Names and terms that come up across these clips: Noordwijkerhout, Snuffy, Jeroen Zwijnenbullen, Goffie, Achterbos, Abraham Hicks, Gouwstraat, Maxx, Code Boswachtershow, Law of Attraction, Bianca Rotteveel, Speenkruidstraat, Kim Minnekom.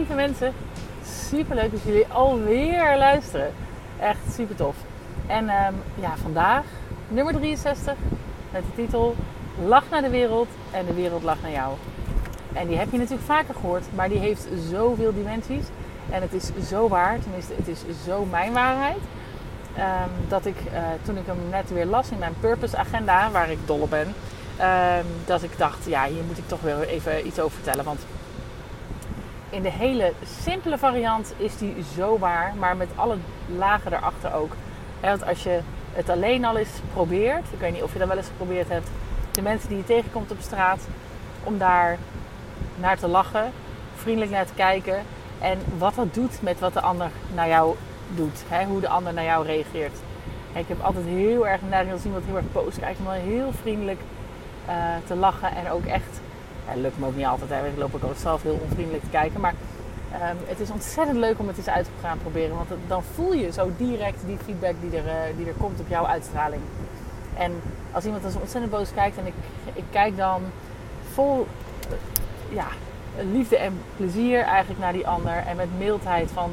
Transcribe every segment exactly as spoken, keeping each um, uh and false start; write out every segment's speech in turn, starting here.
lieve mensen, super leuk dat jullie alweer luisteren. Echt super tof. En um, ja, vandaag nummer drieënzestig met de titel Lach naar de wereld en de wereld lacht naar jou. En die heb je natuurlijk vaker gehoord, maar die heeft zoveel dimensies. En het is zo waar, tenminste het is zo mijn waarheid. Um, dat ik uh, toen ik hem net weer las in mijn Purpose Agenda, waar ik dol op ben. Um, dat ik dacht, ja, hier moet ik toch weer even iets over vertellen. Want in de hele simpele variant is die zo waar, maar met alle lagen erachter ook. He, want als je het alleen al eens probeert, ik weet niet of je dat wel eens geprobeerd hebt, de mensen die je tegenkomt op straat, om daar naar te lachen, vriendelijk naar te kijken en wat dat doet met wat de ander naar jou doet, he, hoe de ander naar jou reageert. He, ik heb altijd heel erg een neiging als iemand heel erg boos kijkt, maar heel vriendelijk uh, te lachen en ook echt. Ja, dat lukt me ook niet altijd, hè. Ik loop ook zelf heel onvriendelijk te kijken. Maar um, het is ontzettend leuk om het eens uit te gaan proberen. Want het, dan voel je zo direct die feedback die er, uh, die er komt op jouw uitstraling. En als iemand dan zo ontzettend boos kijkt en ik, ik kijk dan vol uh, ja, liefde en plezier eigenlijk naar die ander. En met mildheid van,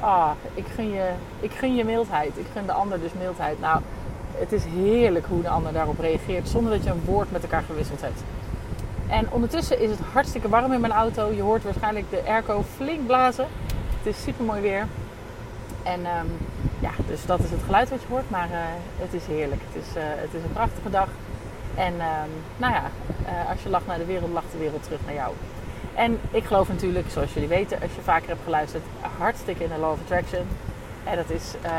ah, ik gun je, ik gun je mildheid. Ik gun de ander dus mildheid. Nou, het is heerlijk hoe de ander daarop reageert zonder dat je een woord met elkaar gewisseld hebt. En ondertussen is het hartstikke warm in mijn auto. Je hoort waarschijnlijk de airco flink blazen. Het is super mooi weer. En um, ja, dus dat is het geluid wat je hoort. Maar uh, het is heerlijk. Het is, uh, het is een prachtige dag. En um, nou ja, uh, als je lacht naar de wereld, lacht de wereld terug naar jou. En ik geloof natuurlijk, zoals jullie weten, als je vaker hebt geluisterd, hartstikke in de Law of Attraction. En dat is, uh,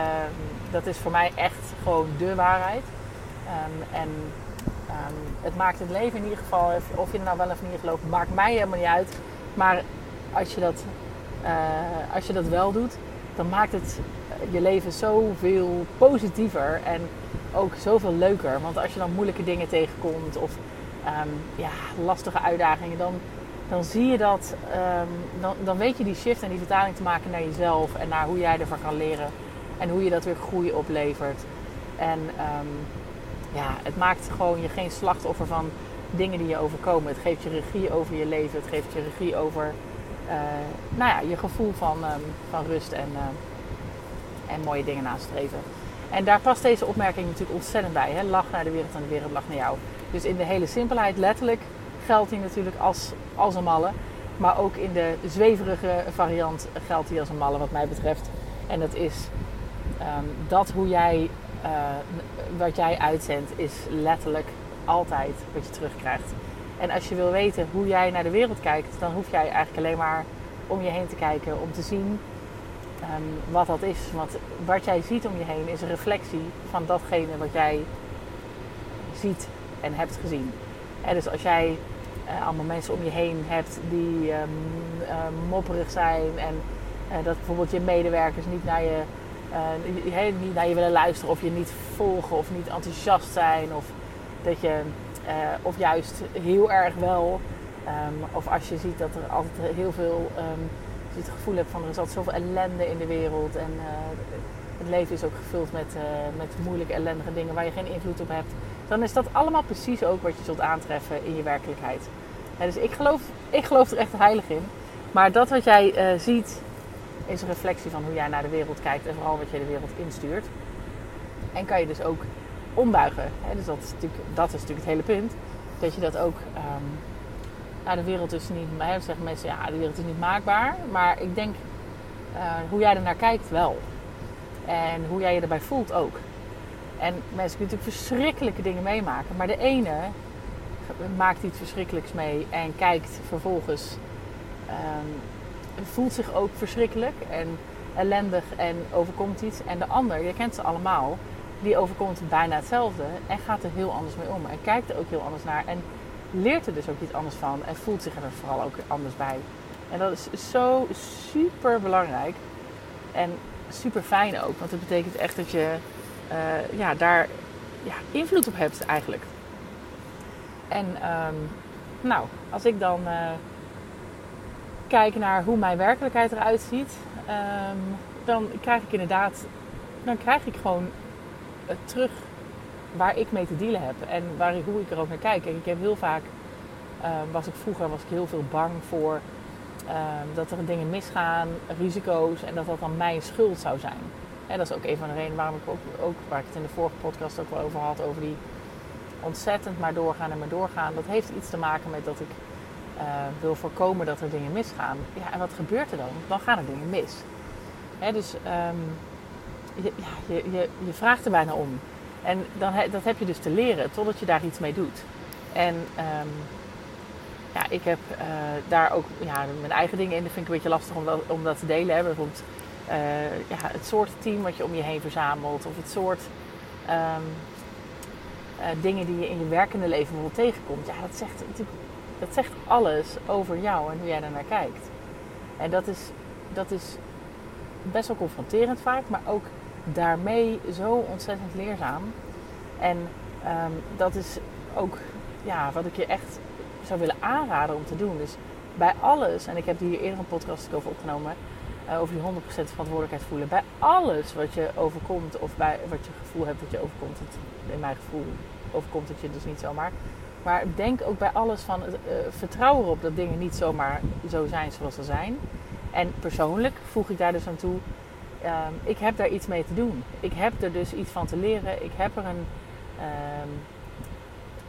dat is voor mij echt gewoon de waarheid. Um, en... Um, het maakt het leven in ieder geval, of je er nou wel of niet gelooft, maakt mij helemaal niet uit. Maar als je dat, uh, als je dat wel doet, dan maakt het je leven zoveel positiever en ook zoveel leuker. Want als je dan moeilijke dingen tegenkomt of um, ja, lastige uitdagingen, dan, dan zie je dat, um, dan, dan weet je die shift en die vertaling te maken naar jezelf en naar hoe jij ervan kan leren. En hoe je dat weer groei oplevert. En... Um, Ja, het maakt gewoon je geen slachtoffer van dingen die je overkomen. Het geeft je regie over je leven. Het geeft je regie over uh, nou ja, je gevoel van, um, van rust en, uh, en mooie dingen nastreven. En daar past deze opmerking natuurlijk ontzettend bij. Hè? Lach naar de wereld en de wereld lacht naar jou. Dus in de hele simpelheid letterlijk geldt die natuurlijk als, als een malle. Maar ook in de zweverige variant geldt die als een malle wat mij betreft. En dat is um, dat hoe jij... Uh, wat jij uitzendt is letterlijk altijd wat je terugkrijgt. En als je wil weten hoe jij naar de wereld kijkt, dan hoef jij eigenlijk alleen maar om je heen te kijken, om te zien um, wat dat is. Want wat jij ziet om je heen is een reflectie van datgene wat jij ziet en hebt gezien. En dus als jij uh, allemaal mensen om je heen hebt die um, uh, mopperig zijn en uh, dat bijvoorbeeld je medewerkers niet naar je... Uh, niet naar je willen luisteren of je niet volgen of niet enthousiast zijn of dat je uh, of juist heel erg wel um, of als je ziet dat er altijd heel veel um, als je het gevoel hebt van er is altijd zoveel ellende in de wereld en uh, het leven is ook gevuld met, uh, met moeilijke ellendige dingen waar je geen invloed op hebt, dan is dat allemaal precies ook wat je zult aantreffen in je werkelijkheid. Ja, dus ik geloof, ik geloof er echt heilig in, maar dat wat jij uh, ziet is een reflectie van hoe jij naar de wereld kijkt en vooral wat je de wereld instuurt. En kan je dus ook ombuigen. Dus dat is natuurlijk, dat is natuurlijk het hele punt. Dat je dat ook... Um, nou, de wereld is niet... Zeggen mensen, ja, de wereld is niet maakbaar. Maar ik denk, uh, hoe jij er naar kijkt wel. En hoe jij je erbij voelt ook. En mensen kunnen natuurlijk verschrikkelijke dingen meemaken. Maar de ene maakt iets verschrikkelijks mee en kijkt vervolgens... Um, voelt zich ook verschrikkelijk en ellendig en overkomt iets. En de ander, je kent ze allemaal, die overkomt bijna hetzelfde en gaat er heel anders mee om. En kijkt er ook heel anders naar en leert er dus ook iets anders van en voelt zich er vooral ook anders bij. En dat is zo super belangrijk en super fijn ook. Want dat betekent echt dat je uh, ja, daar ja, invloed op hebt eigenlijk. En um, nou, als ik dan... Uh, kijk naar hoe mijn werkelijkheid eruit ziet, um, dan krijg ik inderdaad, dan krijg ik gewoon het terug waar ik mee te dealen heb en waar ik, hoe ik er ook naar kijk. En ik heb heel vaak, uh, was ik vroeger was ik heel veel bang voor uh, dat er dingen misgaan, risico's en dat dat dan mijn schuld zou zijn. En dat is ook een van de redenen waarom ik ook, ook, waar ik het in de vorige podcast ook wel over had, over die ontzettend maar doorgaan en maar doorgaan. Dat heeft iets te maken met dat ik uh, wil voorkomen dat er dingen misgaan. Ja, en wat gebeurt er dan? Dan gaan er dingen mis. Hè, dus um, je, ja, je, je, je vraagt er bijna om. En dan, dat heb je dus te leren, totdat je daar iets mee doet. En um, ja, ik heb uh, daar ook ja, mijn eigen dingen in. Dat vind ik een beetje lastig om dat, om dat te delen. Hè. Bijvoorbeeld uh, ja, het soort team wat je om je heen verzamelt. Of het soort um, uh, dingen die je in je werkende leven bijvoorbeeld tegenkomt. Ja, dat zegt, dat zegt alles over jou en hoe jij daarnaar kijkt. En dat is, dat is best wel confronterend vaak. Maar ook daarmee zo ontzettend leerzaam. En um, dat is ook ja, wat ik je echt zou willen aanraden om te doen. Dus bij alles, en ik heb hier eerder een podcast over opgenomen, uh, over die honderd procent verantwoordelijkheid voelen. Bij alles wat je overkomt, of bij wat je gevoel hebt dat je overkomt, het, in mijn gevoel overkomt het je dus niet zomaar. Maar denk ook bij alles van het uh, vertrouwen erop dat dingen niet zomaar zo zijn zoals ze zijn. En persoonlijk voeg ik daar dus aan toe, uh, ik heb daar iets mee te doen. Ik heb er dus iets van te leren. Ik heb er een... Uh,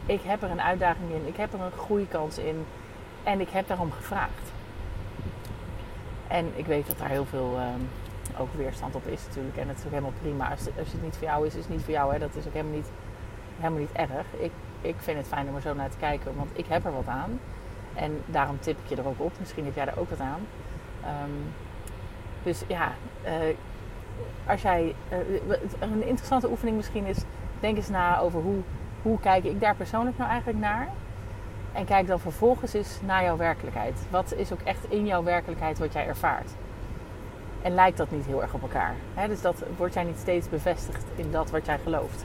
Ik heb er een uitdaging in, ik heb er een groeikans in en ik heb daarom gevraagd. En ik weet dat daar heel veel uh, ook weerstand op is natuurlijk. En dat is ook helemaal prima. Als, als het niet voor jou is, is het niet voor jou. Hè. Dat is ook helemaal niet, helemaal niet erg. Ik, ik vind het fijn om er zo naar te kijken, want ik heb er wat aan. En daarom tip ik je er ook op. Misschien heb jij er ook wat aan. Um, dus ja, uh, als jij uh, een interessante oefening misschien is, denk eens na over hoe... Hoe kijk ik daar persoonlijk nou eigenlijk naar? En kijk dan vervolgens eens naar jouw werkelijkheid. Wat is ook echt in jouw werkelijkheid wat jij ervaart? En lijkt dat niet heel erg op elkaar? Hè? Dus dat wordt jij niet steeds bevestigd in dat wat jij gelooft.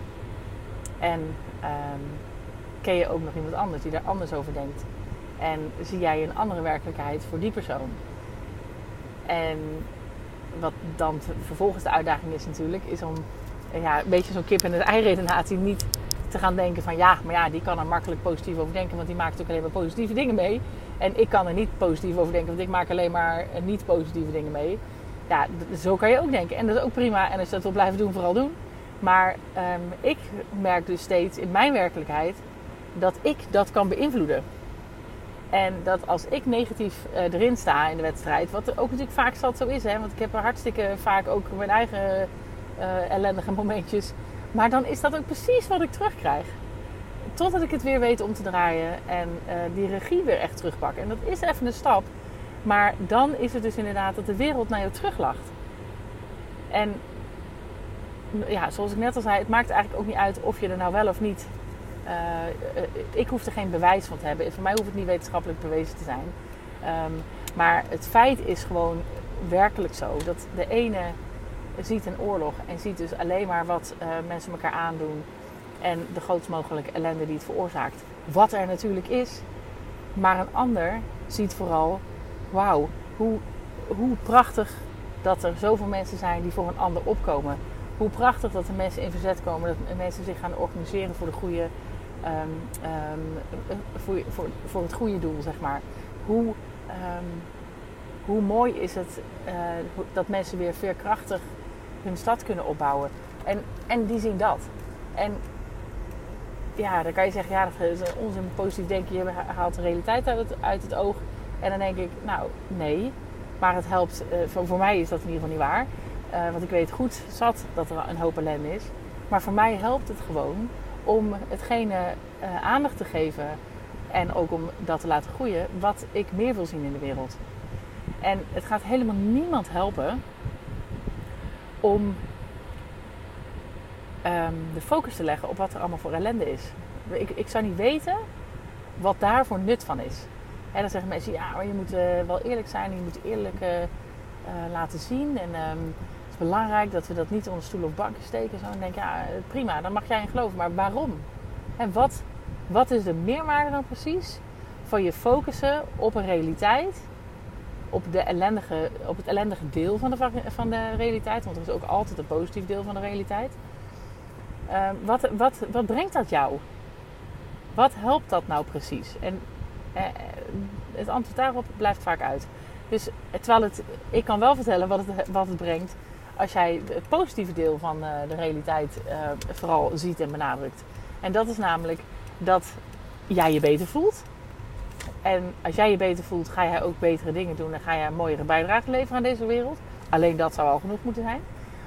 En um, ken je ook nog iemand anders die daar anders over denkt? En zie jij een andere werkelijkheid voor die persoon? En wat dan vervolgens de uitdaging is natuurlijk, is om ja, een beetje zo'n kip en het ei redenatie niet te gaan denken van ja, maar ja, die kan er makkelijk positief over denken, want die maakt ook alleen maar positieve dingen mee. En ik kan er niet positief over denken, want ik maak alleen maar niet positieve dingen mee. Ja, zo kan je ook denken. En dat is ook prima. En als je dat wil blijven doen, vooral doen. Maar um, ik merk dus steeds in mijn werkelijkheid dat ik dat kan beïnvloeden. En dat als ik negatief uh, erin sta in de wedstrijd, wat ook natuurlijk vaak zat zo is, hè, want ik heb er hartstikke vaak ook mijn eigen uh, ellendige momentjes. Maar dan is dat ook precies wat ik terugkrijg. Totdat ik het weer weet om te draaien en uh, die regie weer echt terugpakken. En dat is even een stap. Maar dan is het dus inderdaad dat de wereld naar jou teruglacht. En ja, zoals ik net al zei, het maakt eigenlijk ook niet uit of je er nou wel of niet... Uh, ik hoef er geen bewijs van te hebben. Voor mij hoeft het niet wetenschappelijk bewezen te zijn. Um, maar het feit is gewoon werkelijk zo dat de ene... ziet een oorlog en ziet dus alleen maar wat uh, mensen elkaar aandoen en de grootst mogelijke ellende die het veroorzaakt. Wat er natuurlijk is, maar een ander ziet vooral, wauw, hoe, hoe prachtig dat er zoveel mensen zijn die voor een ander opkomen. Hoe prachtig dat er mensen in verzet komen, dat mensen zich gaan organiseren voor, de goede, um, um, voor, voor, voor het goede doel, zeg maar. Hoe... Um, Hoe mooi is het uh, dat mensen weer veerkrachtig hun stad kunnen opbouwen. En, en die zien dat. En ja, dan kan je zeggen, ja, dat is een onzin, positief denken. Je haalt de realiteit uit het, uit het oog. En dan denk ik, nou, nee. Maar het helpt, uh, voor, voor mij is dat in ieder geval niet waar. Uh, want ik weet goed zat dat er een hoop ellende is. Maar voor mij helpt het gewoon om hetgene uh, aandacht te geven. En ook om dat te laten groeien, wat ik meer wil zien in de wereld. En het gaat helemaal niemand helpen om um, de focus te leggen op wat er allemaal voor ellende is. Ik, ik zou niet weten wat daar voor nut van is. En dan zeggen mensen, ja, maar je moet uh, wel eerlijk zijn. Je moet eerlijk uh, uh, laten zien. En um, het is belangrijk dat we dat niet onder stoelen of banken steken. En dan denk ik, ja, prima, dan mag jij in geloven. Maar waarom? En wat, wat is de meerwaarde dan precies van je focussen op een realiteit... Op, de ellendige, op het ellendige deel van de, van de realiteit. Want er is ook altijd een positief deel van de realiteit. Uh, wat, wat, wat brengt dat jou? Wat helpt dat nou precies? En uh, het antwoord daarop blijft vaak uit. Dus terwijl het, ik kan wel vertellen wat het, wat het brengt als jij het positieve deel van de realiteit uh, vooral ziet en benadrukt. En dat is namelijk dat jij je beter voelt. En als jij je beter voelt, ga jij ook betere dingen doen en ga jij een mooiere bijdrage leveren aan deze wereld. Alleen dat zou al genoeg moeten zijn.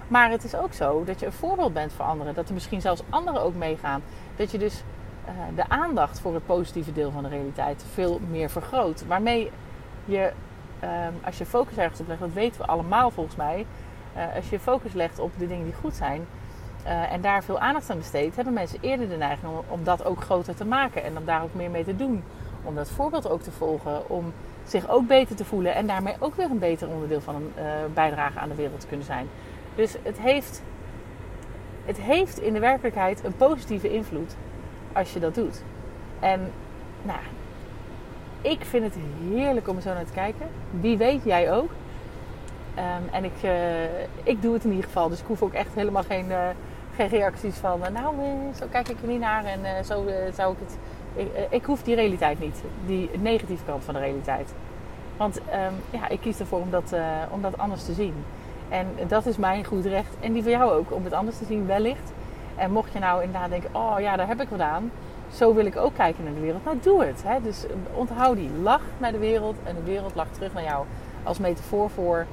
Maar het is ook zo dat je een voorbeeld bent voor anderen. Dat er misschien zelfs anderen ook meegaan. Dat je dus uh, de aandacht voor het positieve deel van de realiteit veel meer vergroot. Waarmee je, uh, als je focus ergens op legt, dat weten we allemaal volgens mij. Uh, als je focus legt op de dingen die goed zijn uh, en daar veel aandacht aan besteedt, hebben mensen eerder de neiging om, om dat ook groter te maken. En om daar ook meer mee te doen. Om dat voorbeeld ook te volgen. Om zich ook beter te voelen. En daarmee ook weer een beter onderdeel van een uh, bijdrage aan de wereld te kunnen zijn. Dus het heeft, het heeft in de werkelijkheid een positieve invloed als je dat doet. En nou, ik vind het heerlijk om er zo naar te kijken. Wie weet, jij ook. Um, en ik, uh, ik doe het in ieder geval. Dus ik hoef ook echt helemaal geen, uh, geen reacties van... Uh, nou, uh, zo kijk ik er niet naar en uh, zo uh, zou ik het... Ik, uh, ik hoef die realiteit niet. Die negatieve kant van de realiteit. Want um, ja, ik kies ervoor om dat, uh, om dat anders te zien. En dat is mijn goed recht. En die voor jou ook, om het anders te zien wellicht. En mocht je nou inderdaad denken, oh ja, daar heb ik wat aan. Zo wil ik ook kijken naar de wereld. Nou, doe het. Hè? Dus onthoud die. Lach naar de wereld en de wereld lacht terug naar jou. Als metafoor voor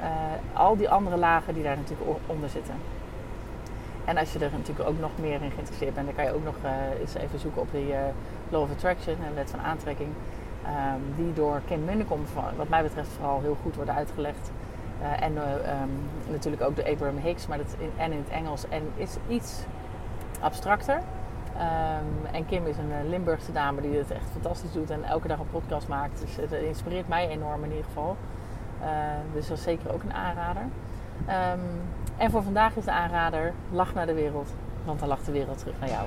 uh, al die andere lagen die daar natuurlijk onder zitten. En als je er natuurlijk ook nog meer in geïnteresseerd bent, dan kan je ook nog uh, eens even zoeken op die uh, Law of Attraction, de wet van aantrekking. Um, die door Kim Minnekom, wat mij betreft, vooral heel goed wordt uitgelegd. Uh, en uh, um, natuurlijk ook de Abraham Hicks, maar dat in, en in het Engels. En is iets abstracter. Um, en Kim is een Limburgse dame die het echt fantastisch doet en elke dag een podcast maakt. Dus het inspireert mij enorm in ieder geval. Uh, dus dat is zeker ook een aanrader. Um, en voor vandaag is de aanrader, lach naar de wereld. Want dan lacht de wereld terug naar jou.